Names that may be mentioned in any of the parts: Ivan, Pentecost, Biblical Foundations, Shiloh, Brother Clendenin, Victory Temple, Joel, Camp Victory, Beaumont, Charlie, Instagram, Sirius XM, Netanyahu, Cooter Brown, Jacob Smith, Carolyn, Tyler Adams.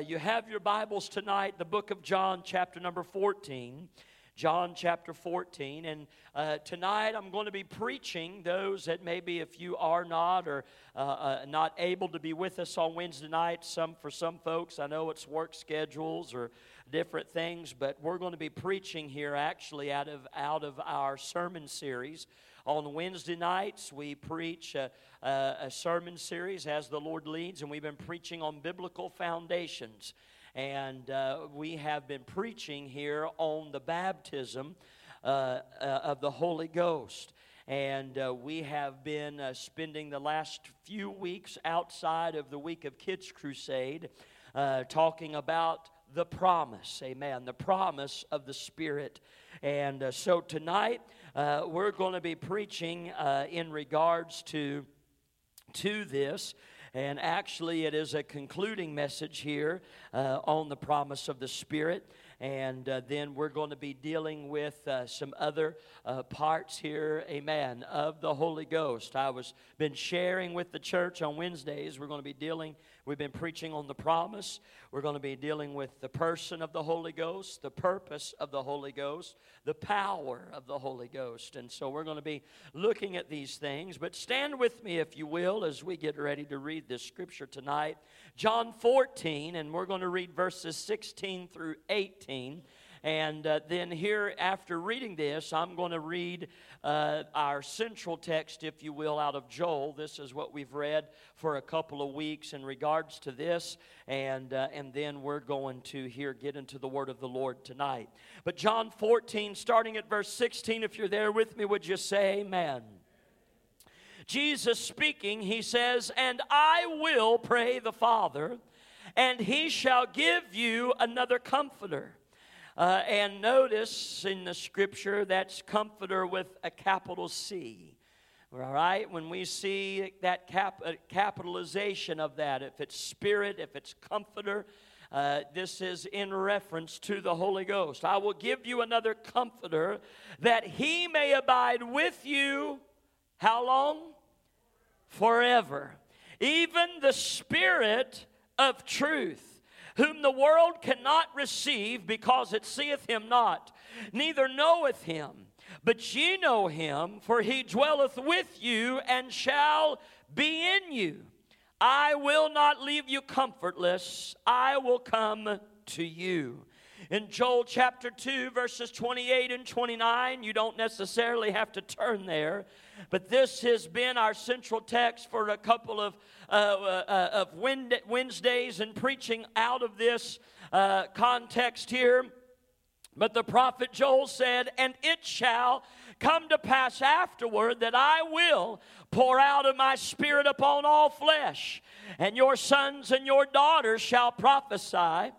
You have your Bibles tonight, the book of John, chapter number 14. John chapter 14, and tonight I'm going to be preaching. Those that maybe if you are not or not able to be with us on Wednesday night, for some folks, I know it's work schedules or different things, but we're going to be preaching here actually out of our sermon series. On Wednesday nights, we preach a sermon series as the Lord leads, and we've been preaching on biblical foundations. And we have been preaching here on the baptism of the Holy Ghost. And we have been spending the last few weeks outside of the week of Kids Crusade talking about the promise, amen, the promise of the Spirit. And so tonight we're going to be preaching in regards to this. And actually, it is a concluding message here on the promise of the Spirit. And then we're going to be dealing with some other parts here, amen, of the Holy Ghost. I've been sharing with the church on Wednesdays. We've been preaching on the promise. We're going to be dealing with the person of the Holy Ghost, the purpose of the Holy Ghost, the power of the Holy Ghost. And so we're going to be looking at these things. But stand with me, if you will, as we get ready to read this scripture tonight. John 14, and we're going to read verses 16 through 18. And then here, after reading this, I'm going to read our central text, if you will, out of Joel. This is what we've read for a couple of weeks in regards to this. And then we're going to here get into the word of the Lord tonight. But John 14, starting at verse 16, if you're there with me, would you say amen? Jesus speaking, he says, "And I will pray the Father, and he shall give you another comforter." And notice in the scripture, that's comforter with a capital C, all right? When we see that capitalization of that, if it's Spirit, if it's comforter, this is in reference to the Holy Ghost. "I will give you another comforter that he may abide with you," how long? "Forever. Even the Spirit of truth, whom the world cannot receive, because it seeth him not, neither knoweth him. But ye know him, for he dwelleth with you and shall be in you. I will not leave you comfortless. I will come to you." In Joel chapter 2, verses 28 and 29, you don't necessarily have to turn there, but this has been our central text for a couple of Wednesdays and preaching out of this context here. But the prophet Joel said, "And it shall come to pass afterward that I will pour out of my Spirit upon all flesh, and your sons and your daughters shall prophesy.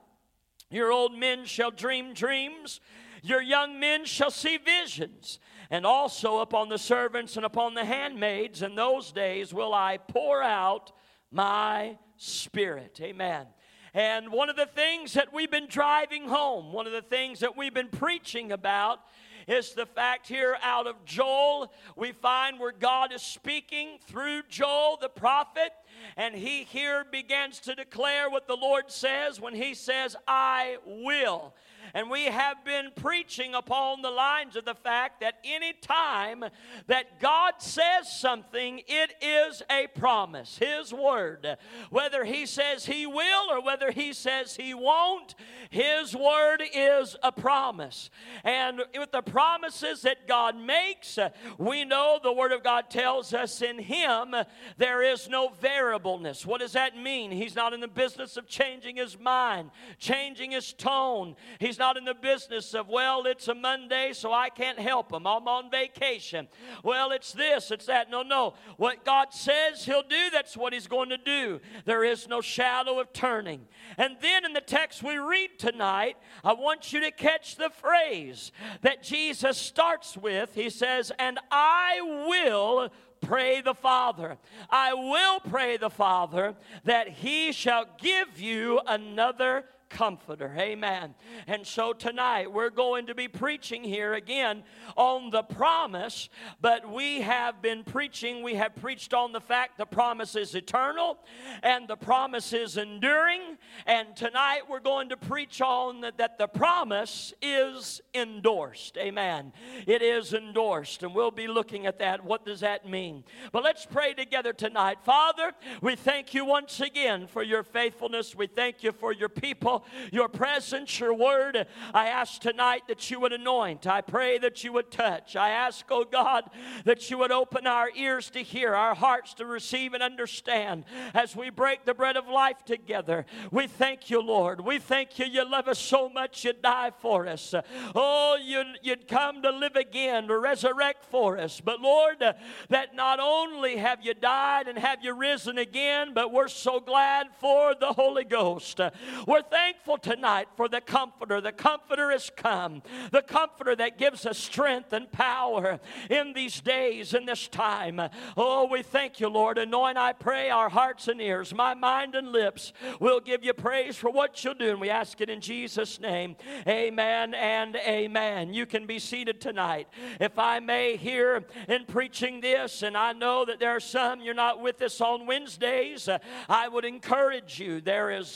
Your old men shall dream dreams, your young men shall see visions, and also upon the servants and upon the handmaids in those days will I pour out my Spirit." Amen. And one of the things that we've been driving home, one of the things that we've been preaching about, is the fact here out of Joel, we find where God is speaking through Joel the prophet. And he here begins to declare what the Lord says when he says, "I will." And we have been preaching upon the lines of the fact that any time that God says something, it is a promise, his word. Whether he says he will or whether he says he won't, his word is a promise. And with the promises that God makes, we know the word of God tells us in him there is no variableness. What does that mean? He's not in the business of changing his mind, changing his tone. He's not in the business of, well, it's a Monday, so I can't help him. I'm on vacation. Well, it's this, it's that. No. What God says he'll do, that's what he's going to do. There is no shadow of turning. And then in the text we read tonight, I want you to catch the phrase that Jesus starts with. He says, "And I will pray the Father. I will pray the Father that he shall give you another comforter. Amen. And so tonight we're going to be preaching here again on the promise, but we have preached on the fact the promise is eternal and the promise is enduring, and tonight we're going to preach on that the promise is endorsed. Amen. It is endorsed, and we'll be looking at that. What does that mean? But let's pray together tonight. Father, we thank you once again for your faithfulness. We thank you for your people, your presence, your word. I ask tonight that you would anoint. I pray that you would touch. I ask, oh God, that you would open our ears to hear, our hearts to receive and understand as we break the bread of life together. We thank you, Lord. We thank you. You love us so much you die for us. Oh, you'd come to live again, to resurrect for us. But Lord, that not only have you died and have you risen again, but we're so glad for the Holy Ghost. We're thankful tonight for the Comforter. The Comforter has come. The Comforter that gives us strength and power in these days, in this time. Oh, we thank you, Lord. Anoint, I pray, our hearts and ears, my mind and lips. We'll give you praise for what you'll do, and we ask it in Jesus' name. Amen and amen. You can be seated tonight. If I may, here in preaching this, and I know that there are some, you're not with us on Wednesdays, I would encourage you. There is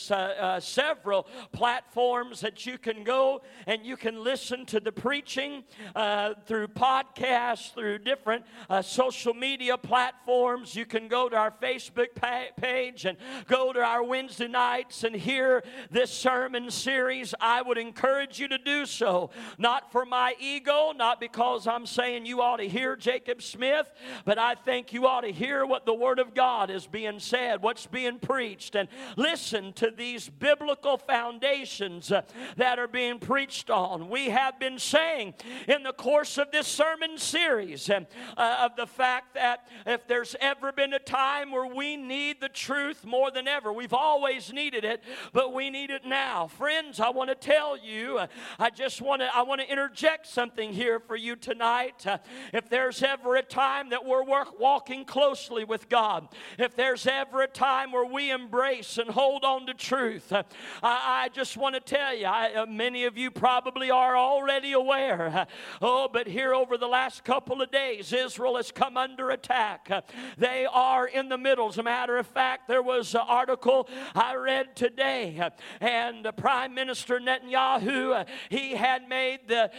several platforms that you can go and you can listen to the preaching through podcasts, through different social media platforms. You can go to our Facebook page and go to our Wednesday nights and hear this sermon series. I would encourage you to do so, not for my ego, not because I'm saying you ought to hear Jacob Smith, but I think you ought to hear what the Word of God is being said, what's being preached, and listen to these biblical foundations that are being preached on. We have been saying in the course of this sermon series of the fact that if there's ever been a time where we need the truth more than ever, we've always needed it, but we need it now. Friends, I want to tell you, I want to interject something here for you tonight. If there's ever a time that we're walking closely with God, if there's ever a time where we embrace and hold on to truth, I just want to tell you, many of you probably are already aware. Oh, but here over the last couple of days, Israel has come under attack. They are in the middle. As a matter of fact, there was an article I read today, and Prime Minister Netanyahu, he had made the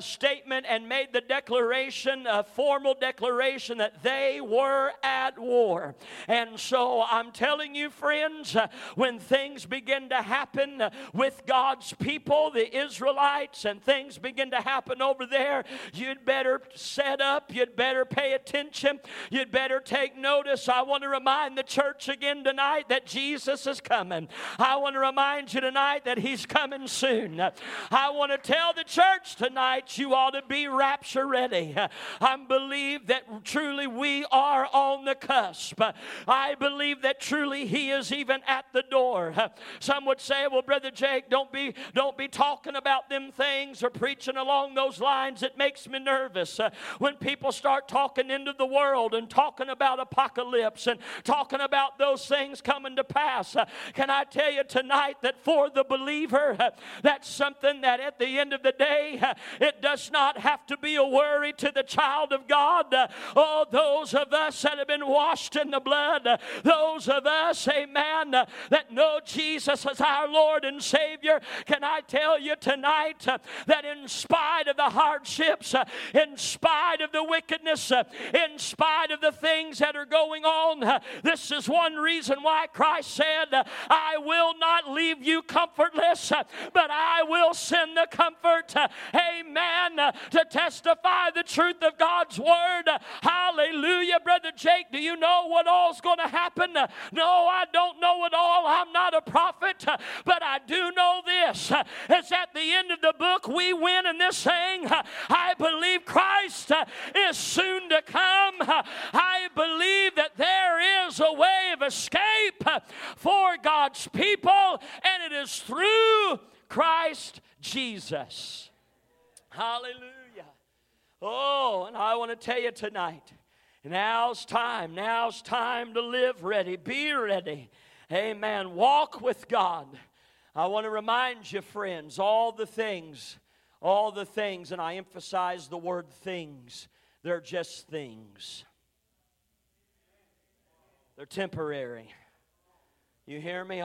statement and made the declaration, a formal declaration, that they were at war. And so I'm telling you, friends, when things begin to happen with God's people, the Israelites, and things begin to happen over there, you'd better set up, you'd better pay attention, you'd better take notice. I want to remind the church again tonight that Jesus is coming. I want to remind you tonight that He's coming soon. I want to tell the church tonight you ought to be rapture ready. I believe that truly we are on the cusp. I believe that truly He is even at the door. Some would say, well, Brother Jake, don't be talking about them things or preaching along those lines. It makes me nervous when people start talking into the world and talking about apocalypse and talking about those things coming to pass. Can I tell you tonight that for the believer, that's something that at the end of the day, it does not have to be a worry to the child of God. Oh, those of us that have been washed in the blood, those of us, amen, that know Jesus as our Lord and Savior, can I tell you tonight that in spite of the hardships, in spite of the wickedness, in spite of the things that are going on, this is one reason why Christ said, I will not leave you comfortless, but I will send the comfort, amen, to testify the truth of God's word. Hallelujah. Brother Jake, do you know what all's going to happen? No, I don't know it all. I'm not a prophet, but I do know this. It's at the end of the book we win in this thing. I believe Christ is soon to come. I believe that there is a way of escape for God's people, and it is through Christ Jesus. Hallelujah. Oh, and I want to tell you tonight, now's time to live ready, be ready, amen, walk with God. I want to remind you, friends, all the things, and I emphasize the word things, they're just things. They're temporary. You hear me?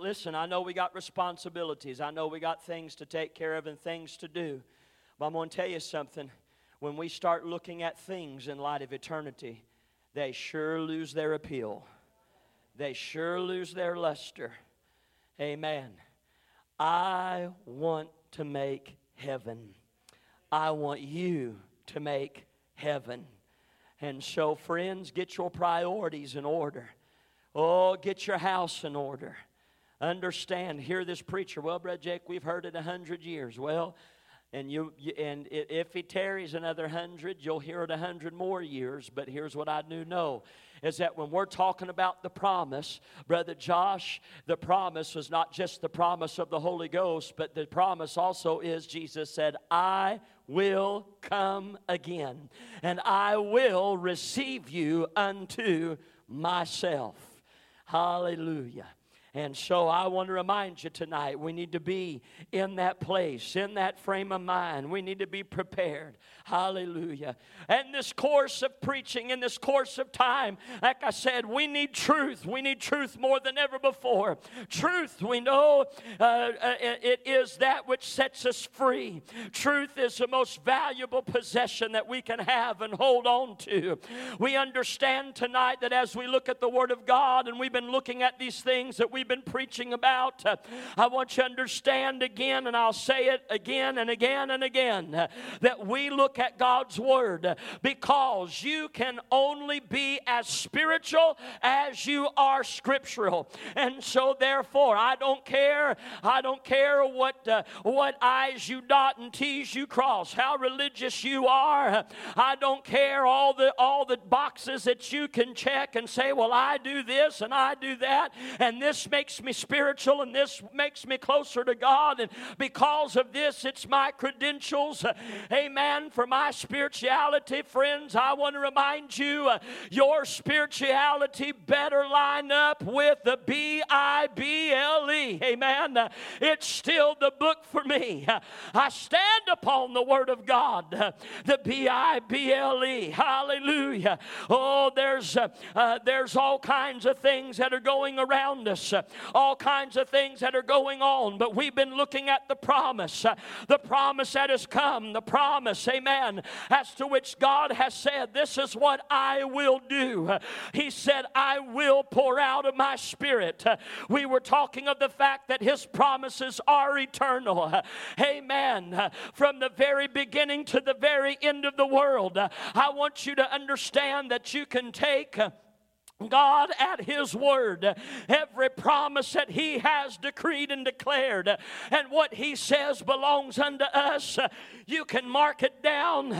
Listen, I know we got responsibilities. I know we got things to take care of and things to do. But I'm going to tell you something. When we start looking at things in light of eternity, they sure lose their appeal. They sure lose their luster. Amen. I want to make heaven. I want you to make heaven. And so, friends, get your priorities in order. Oh, get your house in order. Understand, hear this preacher. Well, Brother Jake, we've heard it 100 years. Well, and you, and if he tarries another 100, you'll hear it 100 more years. But here's what I do know, is that when we're talking about the promise, Brother Josh, the promise was not just the promise of the Holy Ghost, but the promise also is Jesus said, I will come again, and I will receive you unto myself. Hallelujah. And so I want to remind you tonight, we need to be in that place, in that frame of mind. We need to be prepared. Hallelujah. And this course of preaching, in this course of time, like I said, we need truth. We need truth more than ever before. Truth, we know, it is that which sets us free. Truth is the most valuable possession that we can have and hold on to. We understand tonight that as we look at the Word of God, and we've been looking at these things that we been preaching about, I want you to understand again, and I'll say it again and again and again, that we look at God's Word, because you can only be as spiritual as you are scriptural. And so therefore, I don't care what I's you dot and T's you cross, how religious you are. I don't care all the boxes that you can check and say, well, I do this and I do that, and this makes me spiritual, and this makes me closer to God, and because of this, it's my credentials, amen, for my spirituality. Friends, I want to remind you, your spirituality better line up with the Bible, amen. It's still the book for me. I stand upon the Word of God, the Bible, hallelujah. Oh, there's all kinds of things that are going around us. All kinds of things that are going on, but we've been looking at the promise that has come, the promise, amen, as to which God has said, this is what I will do. He said, I will pour out of my Spirit. We were talking of the fact that His promises are eternal, amen, from the very beginning to the very end of the world. I want you to understand that you can take God at His Word, every promise that He has decreed and declared, and what He says belongs unto us. You can mark it down,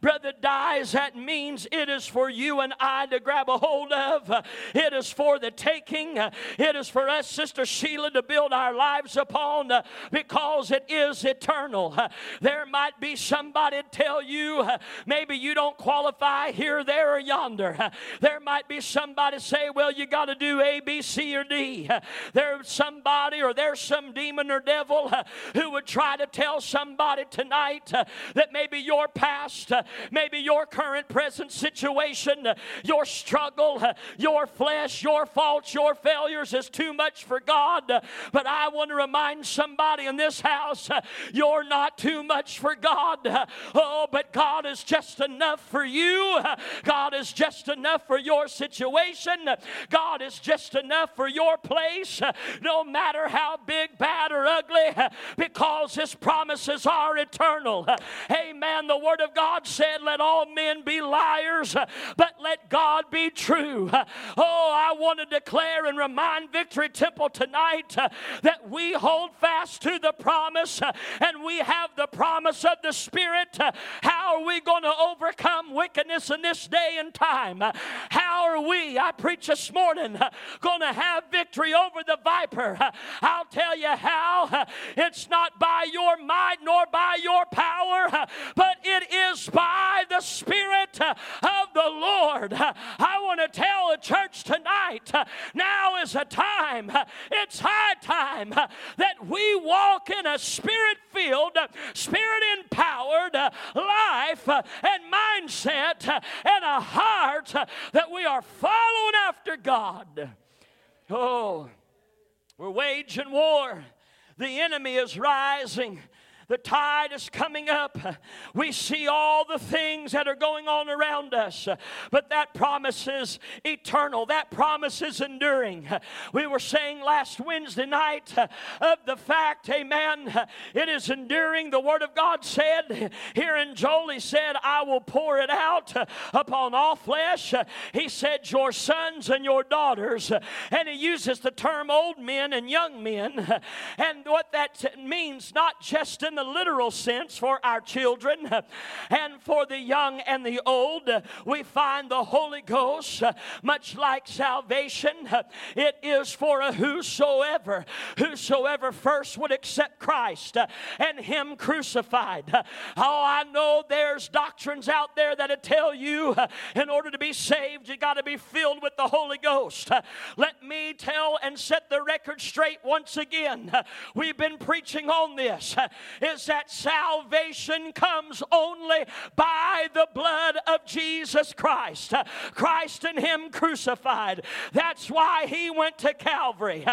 Brother Dies, that means it is for you and I to grab a hold of. It is for the taking. It is for us, Sister Sheila, to build our lives upon, because it is eternal. There might be somebody tell you, maybe you don't qualify here, there, or yonder. There might be somebody to say, well, you got to do A, B, C, or D. There's some demon or devil who would try to tell somebody tonight that maybe your past, maybe your current present situation, your struggle, your flesh, your faults, your failures is too much for God. But I want to remind somebody in this house, you're not too much for God. Oh, but God is just enough for you. God is just enough for your situation. God is just enough for your place, no matter how big, bad, or ugly, because His promises are eternal. Amen. The Word of God said, let all men be liars, but let God be true. Oh, I want to declare and remind Victory Temple tonight that we hold fast to the promise, and we have the promise of the Spirit. How are we going to overcome wickedness in this day and time? How are we, I preach this morning, going to have victory over the viper? I'll tell you how. It's not by your might nor by your power, but it is by the the Spirit of the Lord. I want to tell the church tonight, now is a time, it's high time, that we walk in a Spirit-filled, Spirit-empowered life and mindset and a heart that we are following after God. Oh, we're waging war. The enemy is rising. The tide is coming up. We see all the things that are going on around us. But that promise is eternal. That promise is enduring. We were saying last Wednesday night of the fact, amen, it is enduring. The Word of God said here in Joel, he said, I will pour it out upon all flesh. He said, your sons and your daughters. And he uses the term old men and young men. And what that means, not just in the literal sense for our children and for the young and the old. We find the Holy Ghost, much like salvation, it is for a whosoever first would accept Christ and Him crucified. Oh, I know there's doctrines out there that'll tell you in order to be saved, you got to be filled with the Holy Ghost. Let me tell and set the record straight once again. We've been preaching on this. Is that salvation comes only by the blood of Jesus Christ. Christ and Him crucified. That's why He went to Calvary.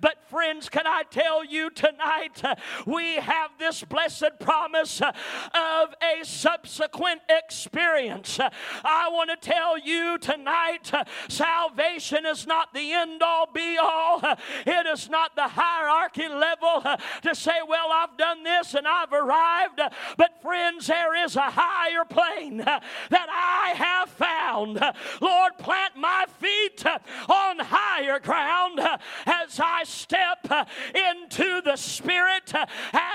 But friends, can I tell you tonight, we have this blessed promise of a subsequent experience. I want to tell you tonight, salvation is not the end-all, be-all. It is not the hierarchy level to say, well, I've done this and I've arrived, but friends, there is a higher plane that I have found. Lord, plant my feet on higher ground as I step into the Spirit,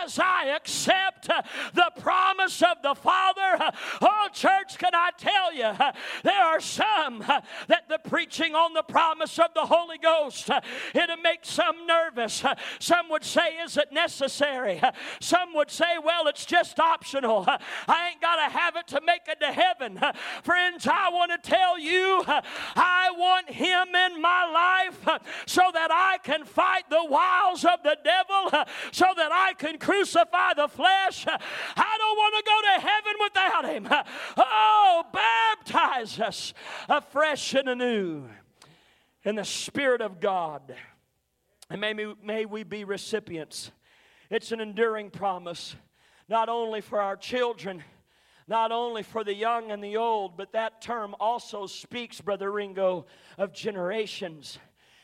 as I accept the promise of the Father. Oh, church, can I tell you, there are some that the preaching on the promise of the Holy Ghost, it'll make some nervous. Some would say, is it necessary? Some would say, well, it's just optional. I ain't got to have it to make it to heaven. Friends, I want to tell you, I want Him in my life so that I can fight the wiles of the devil, so that I can crucify the flesh. I don't want to go to heaven without Him. Oh, baptize us afresh and anew in the Spirit of God. And may we be recipients. It's an enduring promise, not only for our children, not only for the young and the old, but that term also speaks, Brother Ringo, of generations.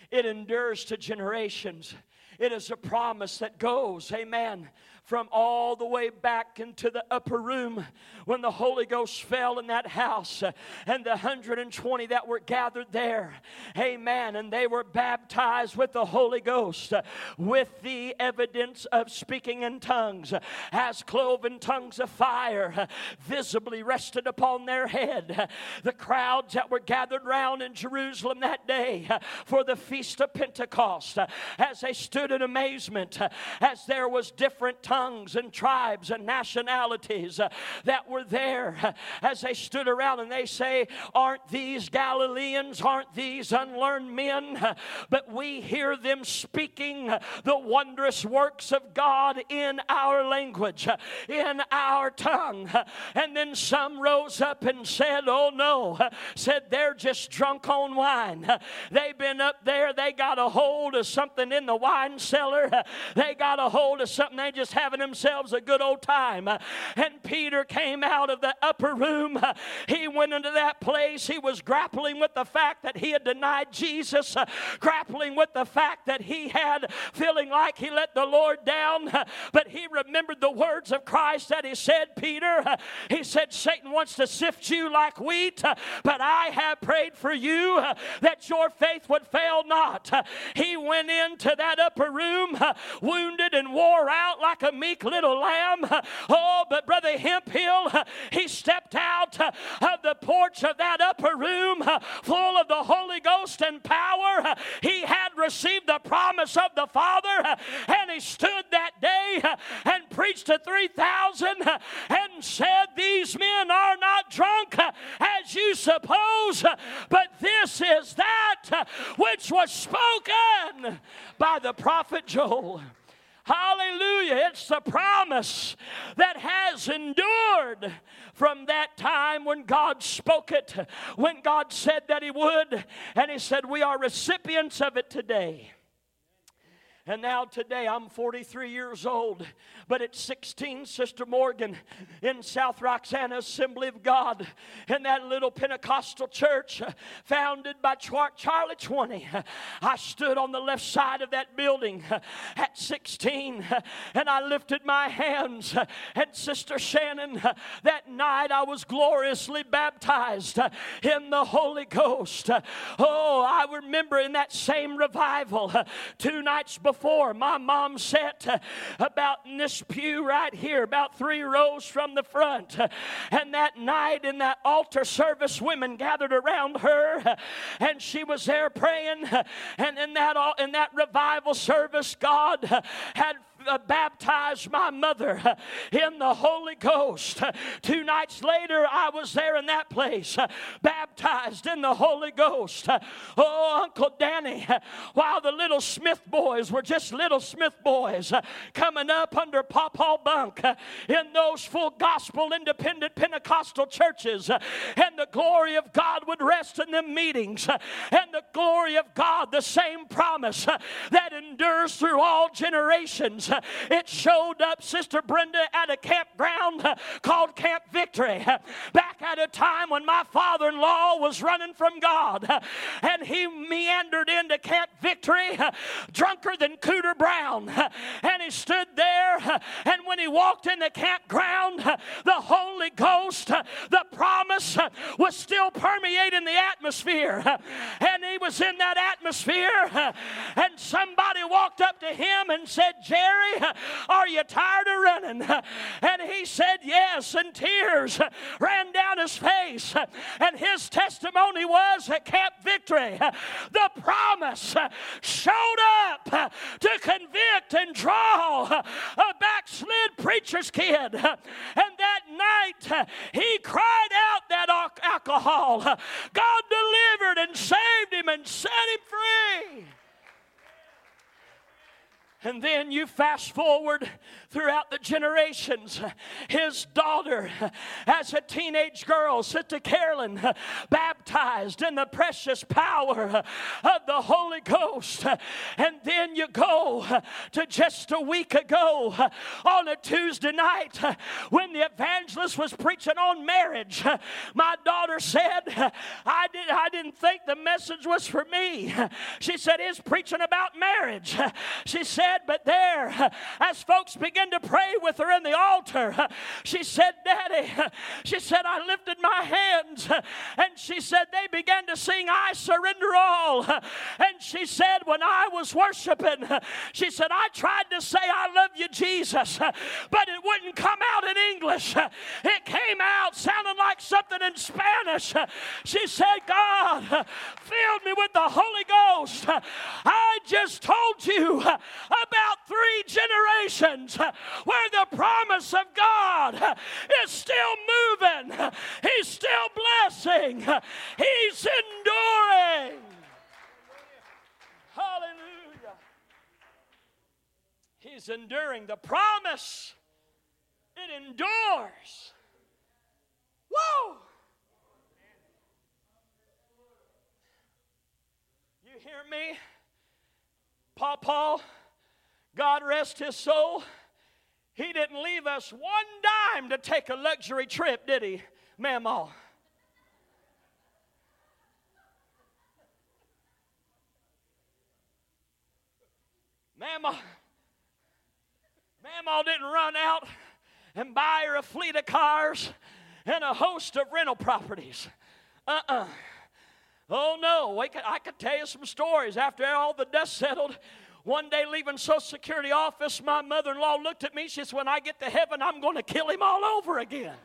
It endures to generations. It is a promise that goes, amen, from all the way back into the upper room when the Holy Ghost fell in that house and the 120 that were gathered there, amen, and they were baptized with the Holy Ghost with the evidence of speaking in tongues as cloven tongues of fire visibly rested upon their head. The crowds that were gathered round in Jerusalem that day for the Feast of Pentecost, as they stood in amazement, as there was different tongues and tribes and nationalities that were there, as they stood around and they say, aren't these Galileans, aren't these unlearned men? But we hear them speaking the wondrous works of God in our language, in our tongue. And then some rose up and said, oh no, said they're just drunk on wine. They've been up there, they got a hold of something in the wine cellar. They got a hold of something. They just having themselves a good old time. And Peter came out of the upper room. He went into that place. He was grappling with the fact that he had denied Jesus, grappling with the fact that he had feeling like he let the Lord down. But he remembered the words of Christ that he said, Peter, he said, Satan wants to sift you like wheat, but I have prayed for you that your faith would fail not. He went into that upper room, wounded and wore out like a meek little lamb. Oh, but Brother Hemphill, he stepped out of the porch of that upper room, full of the Holy Ghost and power. He had received the promise of the Father, and he stood that day and preached to 3,000 and said, these men are not drunk as you suppose, but this is that which was spoken by the prophet Joel. Hallelujah. It's the promise that has endured from that time when God spoke it, when God said that He would, and He said, we are recipients of it today. And now today, I'm 43 years old, but at 16, Sister Morgan in South Roxana Assembly of God, in that little Pentecostal church founded by Charlie 20, I stood on the left side of that building at 16, and I lifted my hands, and Sister Shannon, that night I was gloriously baptized in the Holy Ghost. Oh, I remember in that same revival, two nights before, my mom sat about in this pew right here, about three rows from the front. And that night in that altar service, women gathered around her, and she was there praying. And in that revival service, God had baptized my mother in the Holy Ghost. Two nights later, I was there in that place, baptized in the Holy Ghost. Oh, Uncle Danny, while the little Smith boys were just little Smith boys coming up under Pawpaw Bunk in those full gospel independent Pentecostal churches, and the glory of God would rest in them meetings, and the glory of God, the same promise that endures through all generations. It showed up, Sister Brenda, at a campground called Camp Victory, back at a time when my father-in-law was running from God, and he meandered into Camp Victory drunker than Cooter Brown, and he stood there, and when he walked in the campground, the Holy Ghost, the promise was still permeating the atmosphere, and he was in that atmosphere, and somebody walked up to him and said, Jerry, are you tired of running? And he said yes, and tears ran down his face. And his testimony was at Camp Victory, the promise showed up to convict and draw a backslid preacher's kid. And that night he cried out that alcohol. God delivered and saved him and set him free. And then you fast forward throughout the generations. His daughter, as a teenage girl, Sister Carolyn, baptized in the precious power of the Holy Ghost. And then you go to just a week ago on a Tuesday night when the evangelist was preaching on marriage. My daughter said, I didn't think the message was for me. She said, it's preaching about marriage. She said, but there, as folks began to pray with her in the altar, she said, Daddy, she said, I lifted my hands, and she said, they began to sing, I Surrender All, and she said, when I was worshiping, she said, I tried to say, I love you, Jesus, but it wouldn't come out in English. It came out sounding like something in Spanish. She said, God filled me with the Holy Ghost. I just told you about three generations where the promise of God is still moving. He's still blessing. He's enduring. Hallelujah. He's enduring. The promise, it endures. Woo! You hear me? Pawpaw, God rest his soul, he didn't leave us one dime to take a luxury trip, did he, Mamaw? Mamaw didn't run out and buy her a fleet of cars and a host of rental properties. Oh no, I could tell you some stories. After all the dust settled, one day leaving Social Security office, my mother-in-law looked at me. She said, when I get to heaven, I'm going to kill him all over again.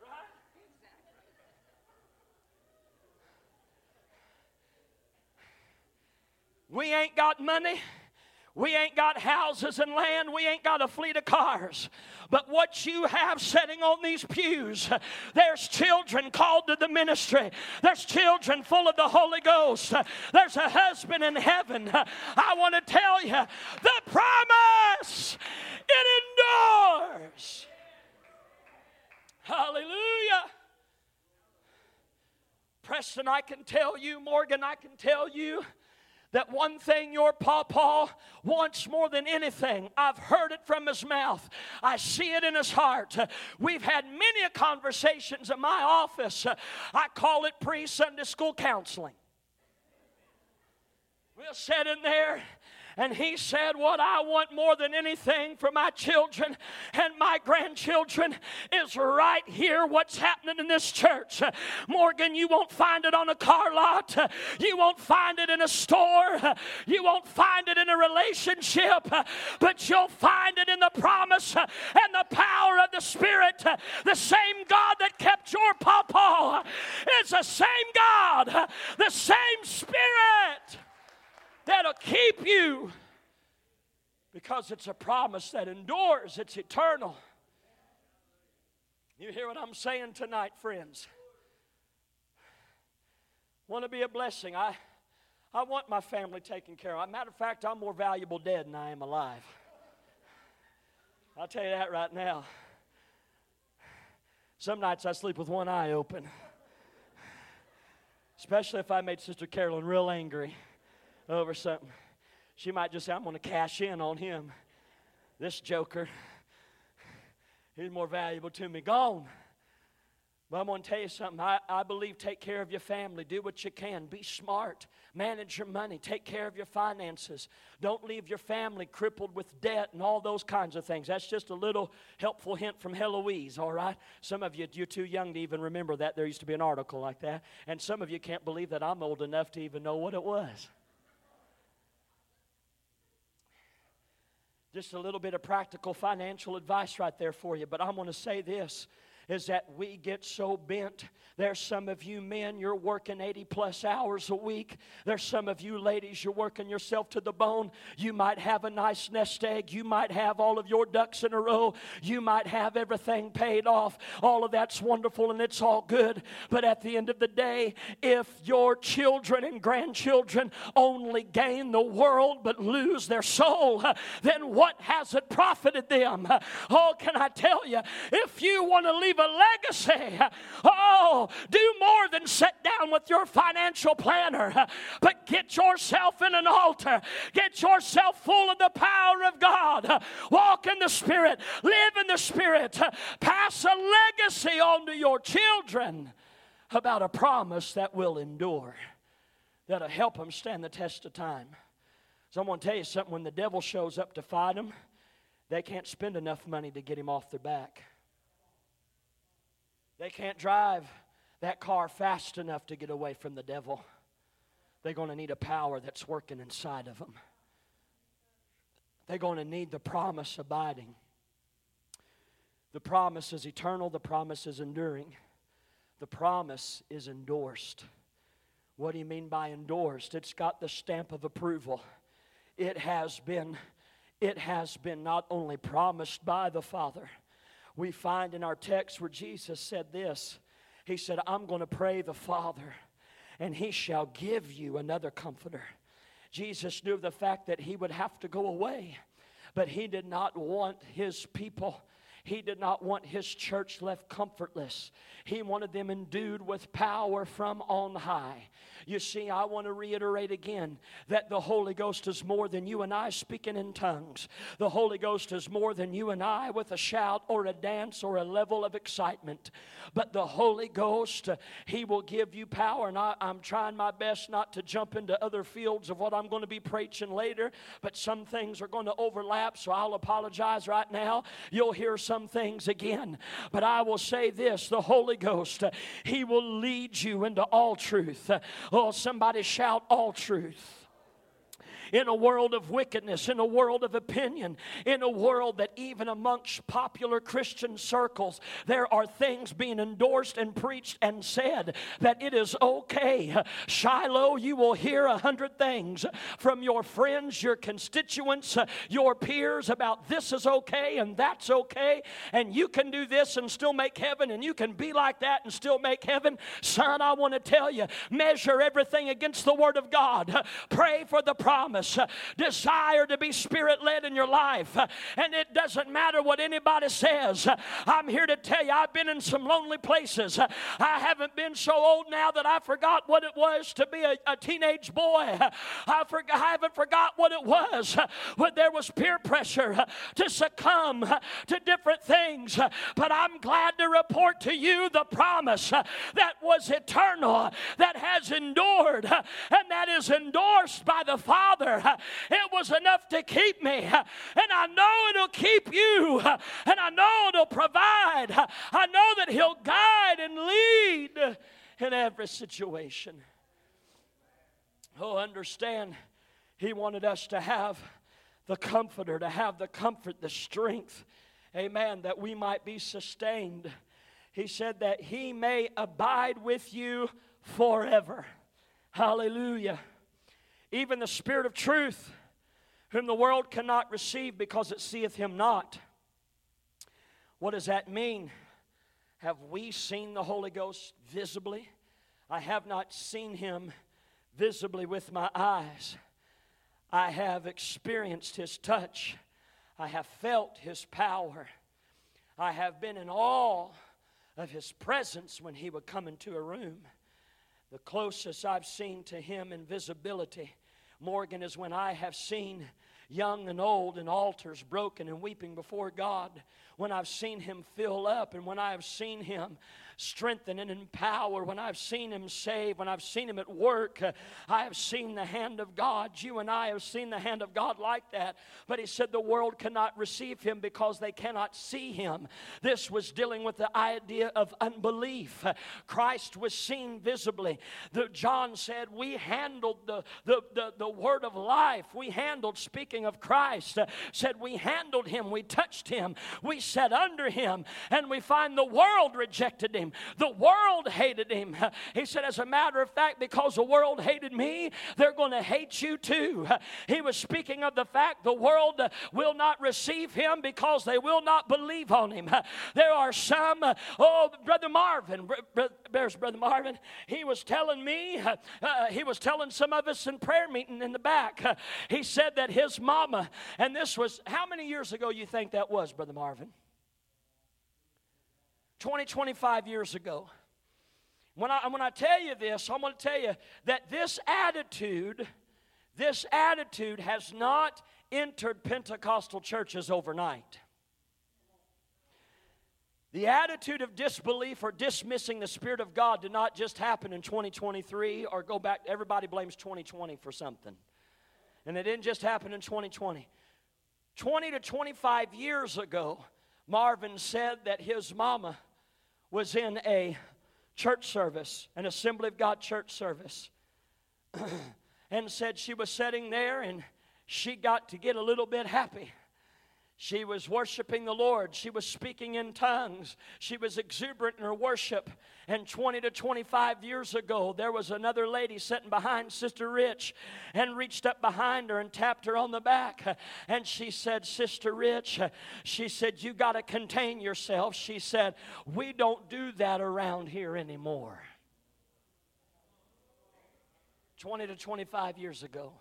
Right? We ain't got money. We ain't got houses and land. We ain't got a fleet of cars. But what you have sitting on these pews, there's children called to the ministry. There's children full of the Holy Ghost. There's a husband in heaven. I want to tell you, the promise, it endures. Hallelujah. Preston, I can tell you, Morgan, I can tell you, that one thing your pawpaw wants more than anything, I've heard it from his mouth. I see it in his heart. We've had many conversations in my office. I call it pre-Sunday school counseling. We'll sit in there. And he said, what I want more than anything for my children and my grandchildren is right here what's happening in this church. Morgan, you won't find it on a car lot. You won't find it in a store. You won't find it in a relationship. But you'll find it in the promise and the power of the Spirit. The same God that kept your pawpaw is the same God, the same Spirit that'll keep you, because it's a promise that endures. It's eternal. You hear what I'm saying tonight, friends? Want to be a blessing. I want my family taken care of. As a matter of fact, I'm more valuable dead than I am alive. I'll tell you that right now. Some nights I sleep with one eye open, especially if I made Sister Carolyn real angry over something. She might just say, I'm going to cash in on him. This joker, he's more valuable to me. Gone. But I'm going to tell you something. I believe take care of your family. Do what you can. Be smart. Manage your money. Take care of your finances. Don't leave your family crippled with debt and all those kinds of things. That's just a little helpful hint from Heloise, all right? Some of you, you're too young to even remember that. There used to be an article like that. And some of you can't believe that I'm old enough to even know what it was. Just a little bit of practical financial advice right there for you. But I'm going to say this, is that we get so bent. There's some of you men, you're working 80 plus hours a week. There's some of you ladies, you're working yourself to the bone. You might have a nice nest egg. You might have all of your ducks in a row. You might have everything paid off. All of that's wonderful and it's all good. But at the end of the day, if your children and grandchildren only gain the world but lose their soul, then what has it profited them? Oh, can I tell you, if you want to leave a legacy, oh, do more than sit down with your financial planner, but get yourself in an altar. Get yourself full of the power of God. Walk in the Spirit. Live in the Spirit. Pass a legacy on to your children about a promise that will endure, that'll help them stand the test of time. So I'm going to tell you something. When the devil shows up to fight them, they can't spend enough money to get him off their back. They can't drive that car fast enough to get away from the devil. They're going to need a power that's working inside of them. They're going to need the promise abiding. The promise is eternal. The promise is enduring. The promise is endorsed. What do you mean by endorsed? It's got the stamp of approval. It has been not only promised by the Father. We find in our text where Jesus said this. He said, I'm going to pray the Father, and he shall give you another comforter. Jesus knew the fact that he would have to go away, but he did not want his people. He did not want his church left comfortless. He wanted them endued with power from on high. You see, I want to reiterate again that the Holy Ghost is more than you and I speaking in tongues. The Holy Ghost is more than you and I with a shout or a dance or a level of excitement. But the Holy Ghost, he will give you power. And I'm trying my best not to jump into other fields of what I'm going to be preaching later. But some things are going to overlap, so I'll apologize right now. You'll hear some things again, but I will say this, the Holy Ghost, he will lead you into all truth. Oh, somebody shout all truth. in a world of wickedness, in a world of opinion, in a world that even amongst popular Christian circles, there are things being endorsed and preached and said that it is okay. Shiloh, you will hear 100 things from your friends, your constituents, your peers about this is okay and that's okay, and you can do this and still make heaven, and you can be like that and still make heaven. Son, I want to tell you, measure everything against the Word of God. Pray for the promise. Desire to be Spirit-led in your life. And it doesn't matter what anybody says. I'm here to tell you, I've been in some lonely places. I haven't been so old now that I forgot what it was to be a teenage boy. I haven't forgot what it was when there was peer pressure to succumb to different things. But I'm glad to report to you the promise that was eternal, that has endured, and that is endorsed by the Father. It was enough to keep me, and I know it'll keep you, and I know it'll provide. I know that He'll guide and lead in every situation. Oh, understand, He wanted us to have the comforter, to have the comfort, the strength, amen, that we might be sustained. He said that He may abide with you forever. Hallelujah. Even the Spirit of truth, whom the world cannot receive because it seeth Him not. What does that mean? Have we seen the Holy Ghost visibly? I have not seen Him visibly with my eyes. I have experienced His touch. I have felt His power. I have been in awe of His presence when He would come into a room. The closest I've seen to Him in visibility, Morgan, is when I have seen young and old and altars broken and weeping before God, when I've seen Him fill up, and when I've seen Him strengthen and empower, when I've seen Him save, when I've seen Him at work, I have seen the hand of God. You and I have seen the hand of God like that. But He said the world cannot receive Him because they cannot see Him. This was dealing with the idea of unbelief. Christ was seen visibly. John said we handled the word of life. We handled, speaking of Christ, said we handled Him, we touched Him, we sat under Him, and we find the world rejected Him. The world hated Him. He said, as a matter of fact, because the world hated me, they're going to hate you too. He was speaking of the fact the world will not receive Him because they will not believe on Him. There are some, Brother Marvin, he was telling me, he was telling some of us in prayer meeting in the back, he said that his mama, and this was, how many years ago you think that was, Brother Marvin? 20, 25 years ago. When I tell you this, I'm going to tell you that this attitude has not entered Pentecostal churches overnight. The attitude of disbelief or dismissing the Spirit of God did not just happen in 2023 or go back. Everybody blames 2020 for something. And it didn't just happen in 2020. 20 to 25 years ago, Marvin said that his mama was in a church service, an Assembly of God church service, and said she was sitting there and she got to get a little bit happy. She was worshiping the Lord. She was speaking in tongues. She was exuberant in her worship. And 20 to 25 years ago, there was another lady sitting behind Sister Rich and reached up behind her and tapped her on the back. And she said, Sister Rich, she said, you got to contain yourself. She said, we don't do that around here anymore. 20 to 25 years ago.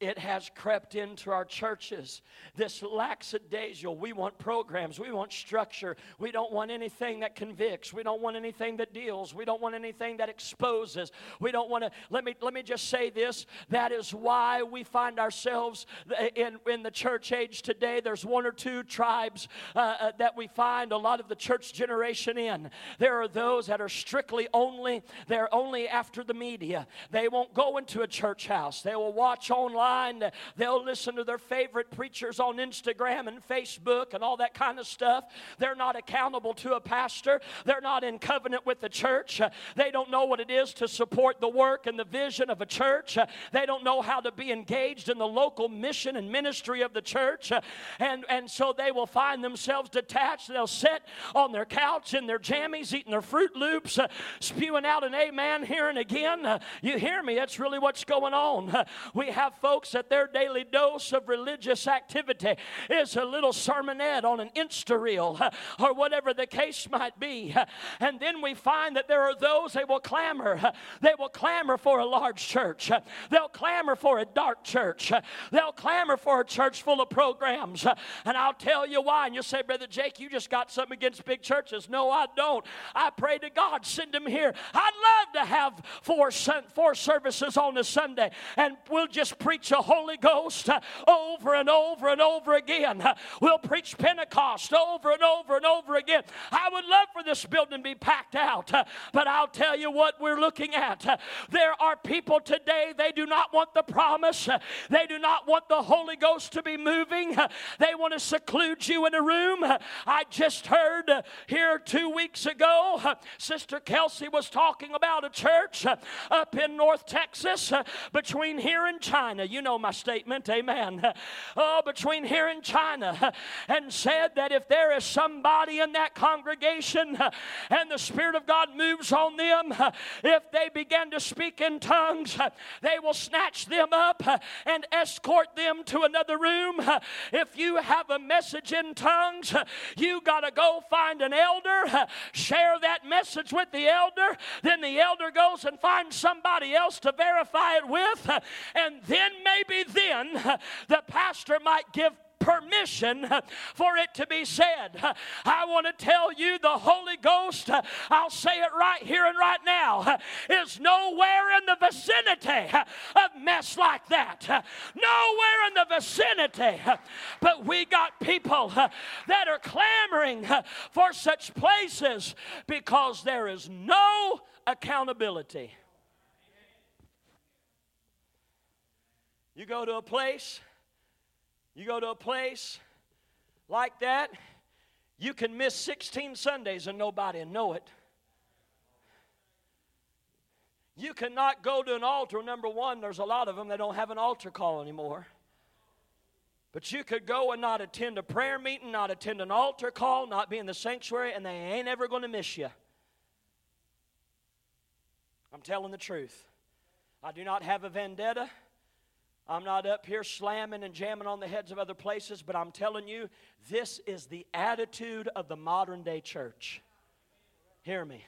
It has crept into our churches, this lackadaisical. We want programs. We want structure. We don't want anything that convicts. We don't want anything that deals. We don't want anything that exposes. We don't want to, let me just say this. That is why we find ourselves in the church age today. There's one or two tribes that we find a lot of the church generation in. There are those that are strictly only, they're only after the media. They won't go into a church house. They will watch online. online. They'll listen to their favorite preachers on Instagram and Facebook and all that kind of stuff. They're not accountable to a pastor. They're not in covenant with the church. They don't know what it is to support the work and the vision of a church. They don't know how to be engaged in the local mission and ministry of the church. And so they will find themselves detached. They'll sit on their couch in their jammies, eating their Fruit Loops, spewing out an amen here and again. You hear me? That's really what's going on. We have folks at their daily dose of religious activity is a little sermonette on an Insta reel or whatever the case might be. And then we find that there are those, they will clamor. They will clamor for a large church. They'll clamor for a dark church. They'll clamor for a church full of programs. And I'll tell you why. And you'll say, Brother Jake, you just got something against big churches. No, I don't. I pray to God, send them here. I'd love to have four services on a Sunday, and we'll just preach the Holy Ghost over and over and over again. We'll preach Pentecost over and over and over again. I would love for this building to be packed out, but I'll tell you what we're looking at. There are people today, they do not want the promise. They do not want the Holy Ghost to be moving. They want to seclude you in a room. I just heard here 2 weeks ago, Sister Kelsey was talking about a church up in North Texas between here and China. You know my statement, amen. Oh, between here and China, and said that if there is somebody in that congregation and the Spirit of God moves on them, if they begin to speak in tongues, they will snatch them up and escort them to another room. If you have a message in tongues, you got to go find an elder, share that message with the elder, then the elder goes and finds somebody else to verify it with, and then maybe then the pastor might give permission for it to be said. I want to tell you the Holy Ghost, I'll say it right here and right now, is nowhere in the vicinity of mess like that. Nowhere in the vicinity. But we got people that are clamoring for such places because there is no accountability. You go to a place like that, you can miss 16 Sundays and nobody know it. You cannot go to an altar. Number one, there's a lot of them that don't have an altar call anymore. But you could go and not attend a prayer meeting, not attend an altar call, not be in the sanctuary, and they ain't ever going to miss you. I'm telling the truth. I do not have a vendetta. I'm not up here slamming and jamming on the heads of other places, but I'm telling you, this is the attitude of the modern day church. Hear me.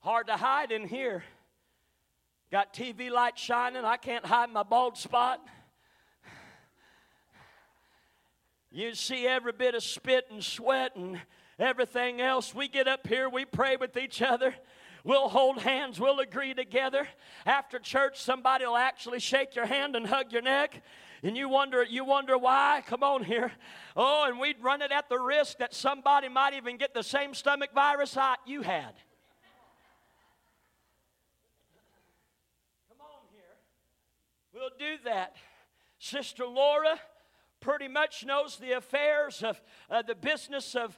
Hard to hide in here. Got TV lights shining. I can't hide my bald spot. You see every bit of spit and sweat and everything else. We get up here, we pray with each other. We'll hold hands. We'll agree together. After church, somebody will actually shake your hand and hug your neck. And you wonder why? Come on here. Oh, and we'd run it at the risk that somebody might even get the same stomach virus you had. Come on here. We'll do that. Sister Laura pretty much knows the affairs of the business of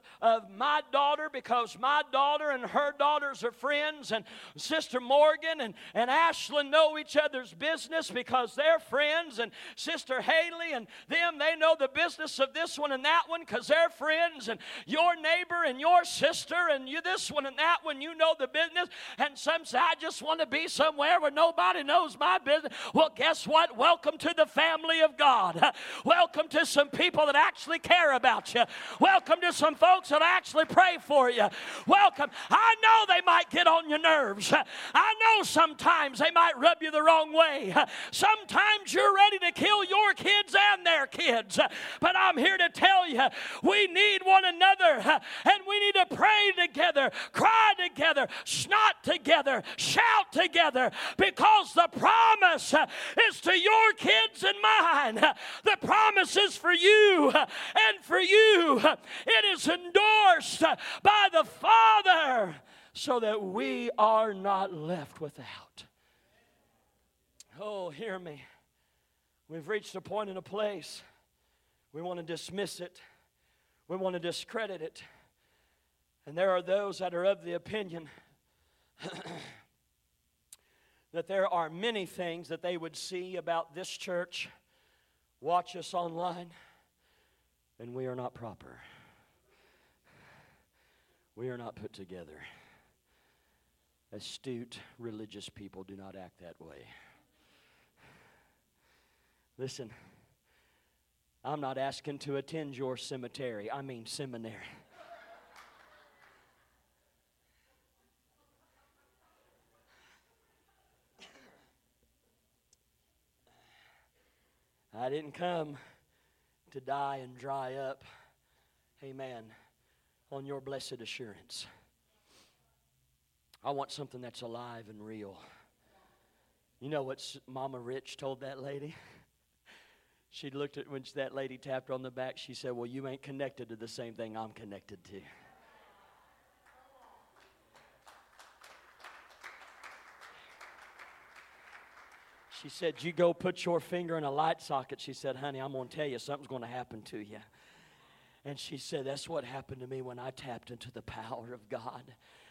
my daughter, because my daughter and her daughters are friends, and Sister Morgan and Ashlyn know each other's business because they're friends, and Sister Haley and them, they know the business of this one and that one because they're friends, and your neighbor and your sister and you, this one and that one, you know the business. And some say, I just want to be somewhere where nobody knows my business. Well, guess what? Welcome to the family of God. Welcome to some people that actually care about you. Welcome to some folks that actually pray for you. Welcome. I know they might get on your nerves. I know sometimes they might rub you the wrong way. Sometimes you're ready to kill your kids and their kids. But I'm here to tell you, we need one another, and we need to pray together, cry together, snot together, shout together, because the promise is to your kids and mine. The promise is for you and for you. It is endorsed by the Father so that we are not left without. Oh, people hear me. We've reached a point in a place. We want to dismiss it. We want to discredit it. And there are those that are of the opinion that there are many things that they would see about this church, watch us online, and we are not proper. We are not put together. Astute religious people do not act that way. Listen, I'm not asking to attend your cemetery. I mean seminary. I didn't come to die and dry up, amen, on your blessed assurance. I want something that's alive and real. You know what Mama Rich told that lady? She looked at, when that lady tapped her on the back, she said, well, you ain't connected to the same thing I'm connected to. She said, you go put your finger in a light socket. She said, honey, I'm going to tell you, something's going to happen to you. And she said, that's what happened to me when I tapped into the power of God.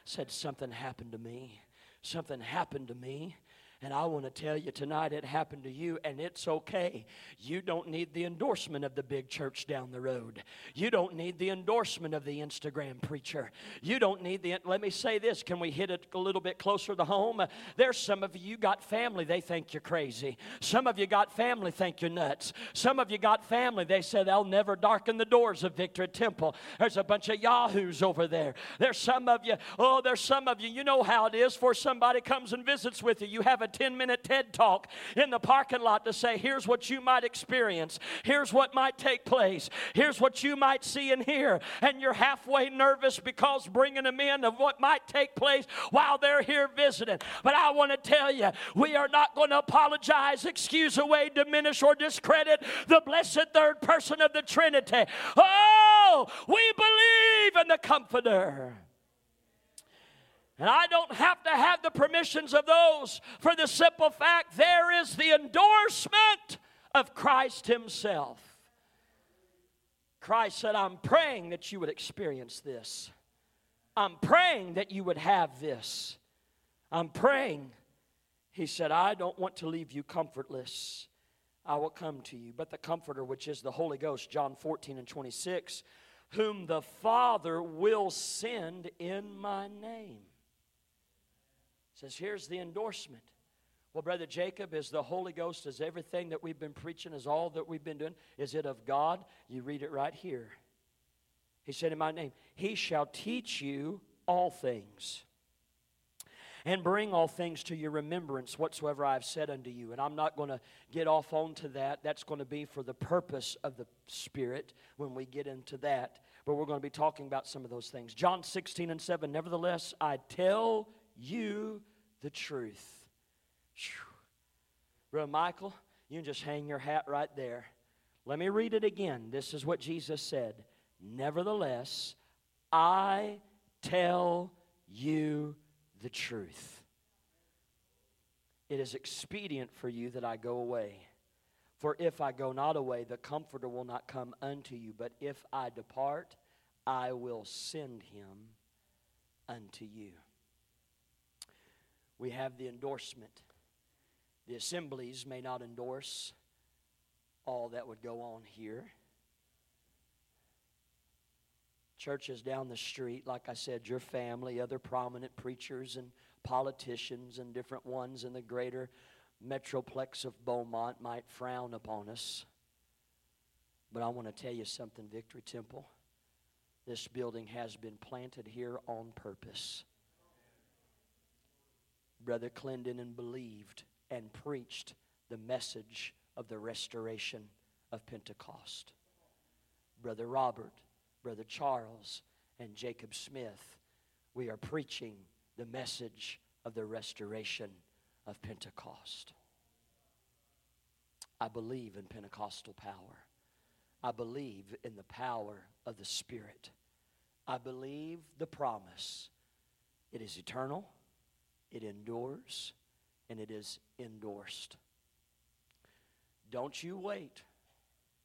Said, something happened to me. Something happened to me. And I want to tell you tonight it happened to you, and it's okay. You don't need the endorsement of the big church down the road. You don't need the endorsement of the Instagram preacher. You don't need the, let me say this, can we hit it a little bit closer to home? There's some of you got family, they think you're crazy. Some of you got family, think you're nuts. Some of you got family, they said they'll never darken the doors of Victory Temple. There's a bunch of yahoos over there. There's some of you, oh, there's some of you, you know how it is, for somebody comes and visits with you. You have a 10-minute TED Talk in the parking lot to say, here's what you might experience. Here's what might take place. Here's what you might see and hear. And you're halfway nervous because bringing them in of what might take place while they're here visiting. But I want to tell you, we are not going to apologize, excuse away, diminish, or discredit the blessed third person of the Trinity. Oh, we believe in the Comforter. And I don't have to have the permissions of those for the simple fact there is the endorsement of Christ himself. Christ said, I'm praying that you would experience this. I'm praying that you would have this. I'm praying. He said, I don't want to leave you comfortless. I will come to you. But the Comforter, which is the Holy Ghost, John 14:26, whom the Father will send in my name. Says, here's the endorsement. Well, Brother Jacob, is the Holy Ghost, is everything that we've been preaching, is all that we've been doing? Is it of God? You read it right here. He said, in my name, he shall teach you all things and bring all things to your remembrance whatsoever I have said unto you. And I'm not going to get off onto that. That's going to be for the purpose of the Spirit when we get into that. But we're going to be talking about some of those things. John 16:7, nevertheless, I tell you the truth. Whew. Brother Michael, you can just hang your hat right there. Let me read it again. This is what Jesus said. Nevertheless, I tell you the truth. It is expedient for you that I go away. For if I go not away, the Comforter will not come unto you. But if I depart, I will send him unto you. We have the endorsement. The assemblies may not endorse all that would go on here. Churches down the street, like I said, your family, other prominent preachers and politicians and different ones in the greater metroplex of Beaumont might frown upon us. But I want to tell you something, Victory Temple. This building has been planted here on purpose. Brother Clendenin believed and preached the message of the restoration of Pentecost. Brother Robert, Brother Charles, and Jacob Smith, we are preaching the message of the restoration of Pentecost. I believe in Pentecostal power. I believe in the power of the Spirit. I believe the promise. It is eternal. It endures, and it is endorsed Don't you wait.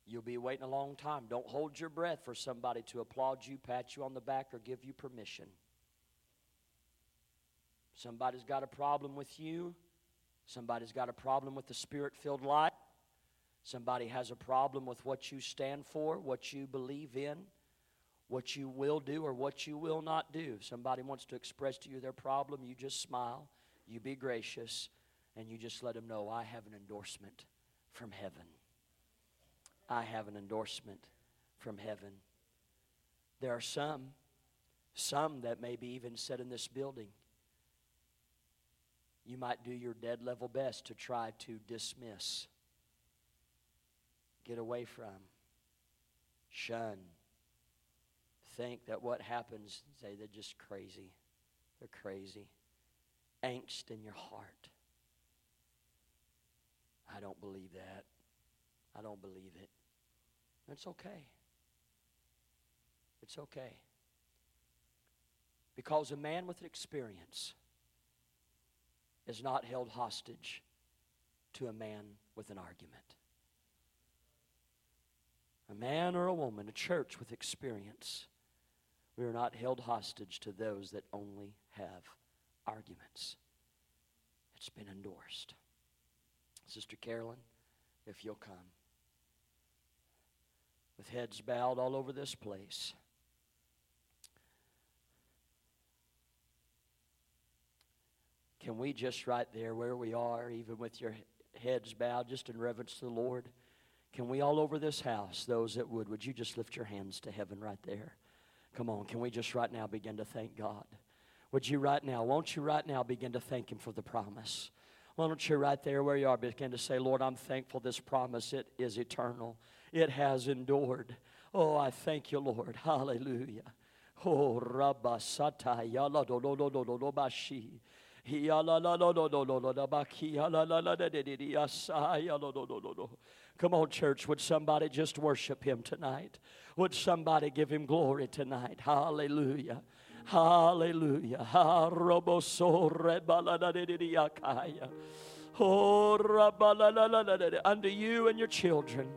You'll be waiting a long time. Don't hold your breath for somebody to applaud you, pat you on the back, or give you permission. Somebody's got a problem with you. Somebody's got a problem with the Spirit-filled life. Somebody has a problem with what you stand for, what you believe in, what you will do or what you will not do. Somebody wants to express to you their problem. You just smile, you be gracious, and you just let them know, I have an endorsement from heaven. I have an endorsement from heaven. There are some that maybe even sit in this building. You might do your dead level best to try to dismiss, get away from, shun, think that what happens, say they're just crazy. They're crazy. Angst in your heart. I don't believe that. I don't believe it. That's okay. It's okay. Because a man with experience is not held hostage to a man with an argument. A man or a woman, a church with experience, we are not held hostage to those that only have arguments. It's been endorsed. Sister Carolyn, if you'll come. With heads bowed all over this place, can we just right there where we are, even with your heads bowed, just in reverence to the Lord, can we all over this house, those that would you just lift your hands to heaven right there? Come on, can we just right now begin to thank God? Won't you right now begin to thank Him for the promise? Why don't you right there where you are begin to say, Lord, I'm thankful this promise, it is eternal. It has endured. Oh, I thank you, Lord. Hallelujah. Oh, Rabba Sataya la do do do do do do bashi. Come on, church. Would somebody just worship Him tonight? Would somebody give Him glory tonight? Hallelujah. Hallelujah. Unto you and your children,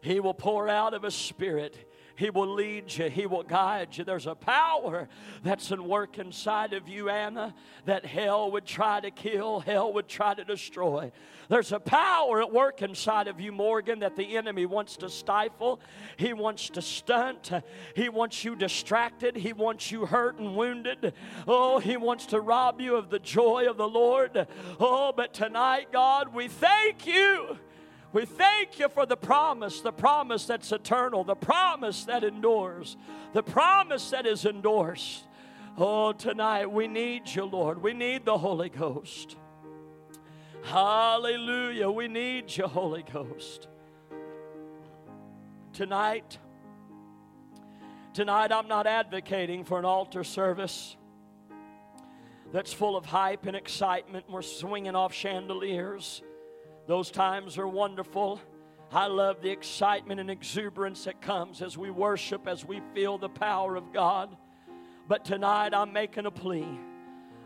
He will pour out of His Spirit. He will lead you. He will guide you. There's a power that's in work inside of you, Anna, that hell would try to kill, hell would try to destroy. There's a power at work inside of you, Morgan, that the enemy wants to stifle. He wants to stunt. He wants you distracted. He wants you hurt and wounded. Oh, he wants to rob you of the joy of the Lord. Oh, but tonight, God, we thank you. We thank you for the promise that's eternal, the promise that endures, the promise that is endorsed. Oh, tonight we need you, Lord. We need the Holy Ghost. Hallelujah. We need you, Holy Ghost. Tonight I'm not advocating for an altar service that's full of hype and excitement. We're swinging off chandeliers. Those times are wonderful. I love the excitement and exuberance that comes as we worship, as we feel the power of God. But tonight I'm making a plea.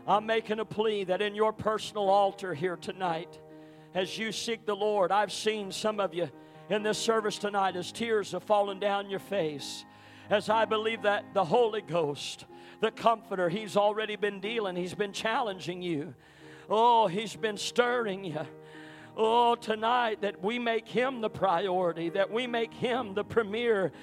I'm making a plea that in your personal altar here tonight, as you seek the Lord, I've seen some of you in this service tonight as tears have fallen down your face. As I believe that the Holy Ghost, the Comforter, He's already been dealing. He's been challenging you. Oh, He's been stirring you. Oh, tonight that we make Him the priority, that we make Him the premier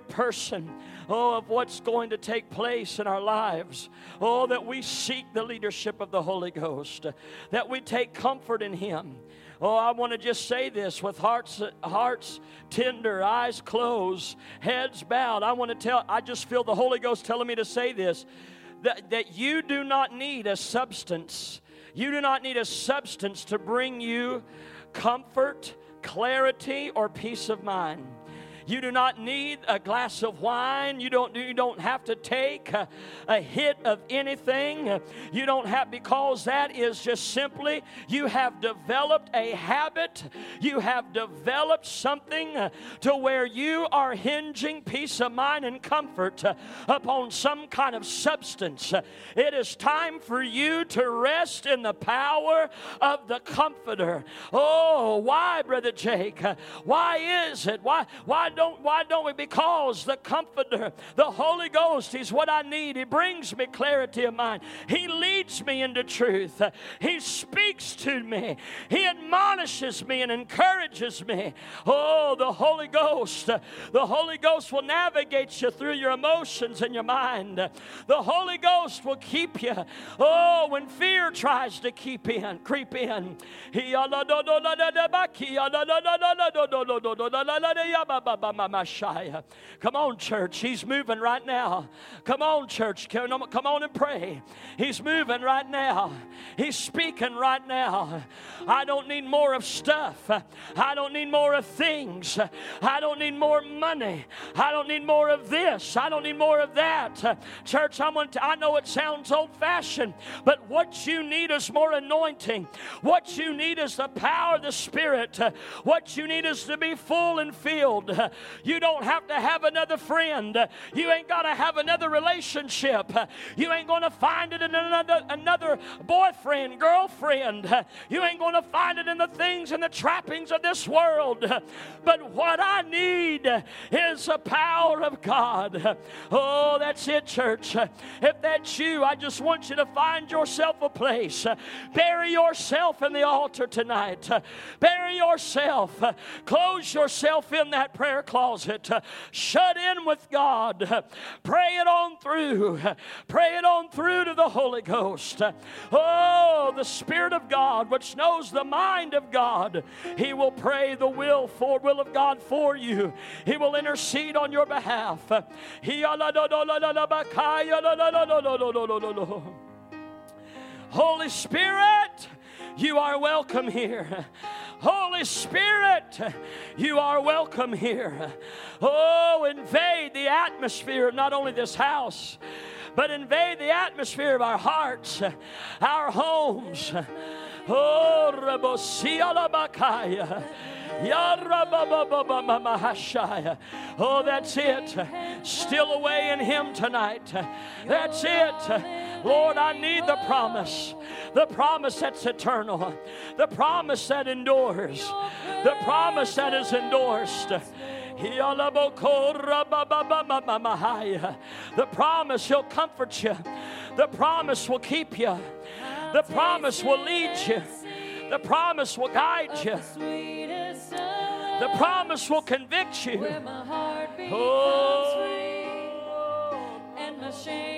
person, oh, of what's going to take place in our lives. Oh, that we seek the leadership of the Holy Ghost, that we take comfort in Him. Oh, I want to just say this with hearts tender, eyes closed, heads bowed. I just feel the Holy Ghost telling me to say this, that you do not need a substance. You do not need a substance to bring you comfort, clarity, or peace of mind. You do not need a glass of wine. You don't have to take a hit of anything. You don't have, because that is just simply, you have developed a habit. You have developed something to where you are hinging peace of mind and comfort upon some kind of substance. It is time for you to rest in the power of the Comforter. Oh, why, Brother Jake? Why is it? Why don't we? Because the Comforter, the Holy Ghost, is what I need. He brings me clarity of mind. He leads me into truth. He speaks to me. He admonishes me and encourages me. Oh, the Holy Ghost. The Holy Ghost will navigate you through your emotions and your mind. The Holy Ghost will keep you. Oh, when fear tries to creep in. Come on, church. He's moving right now. Come on, church. Come on and pray. He's moving right now. He's speaking right now. I don't need more of stuff. I don't need more of things. I don't need more money. I don't need more of this. I don't need more of that. Church, I know it sounds old-fashioned, but what you need is more anointing. What you need is the power of the Spirit. What you need is to be full and filled. You don't have to have another friend. You ain't got to have another relationship. You ain't going to find it in another boyfriend, girlfriend. You ain't going to find it in the things and the trappings of this world. But what I need is the power of God. Oh, that's it, church. If that's you, I just want you to find yourself a place. Bury yourself in the altar tonight. Bury yourself. Close yourself in that prayer closet. Shut in with God. Pray it on through. Pray it on through to the Holy Ghost. Oh, the Spirit of God, which knows the mind of God. He will pray the will of God for you. He will intercede on your behalf. Holy Spirit, you are welcome here. Holy Spirit, you are welcome here. Oh, invade the atmosphere of not only this house, but invade the atmosphere of our hearts, our homes. Oh, Rabosia Yarababababamahashaya. Oh, that's it. Still away in Him tonight. That's it. Lord, I need the promise. The promise that's eternal. The promise that endures. The promise that is endorsed. The promise, He'll comfort you. The promise will keep you. The promise will lead you. The promise will guide you. The promise will convict you. Where my heart becomes free and my shame.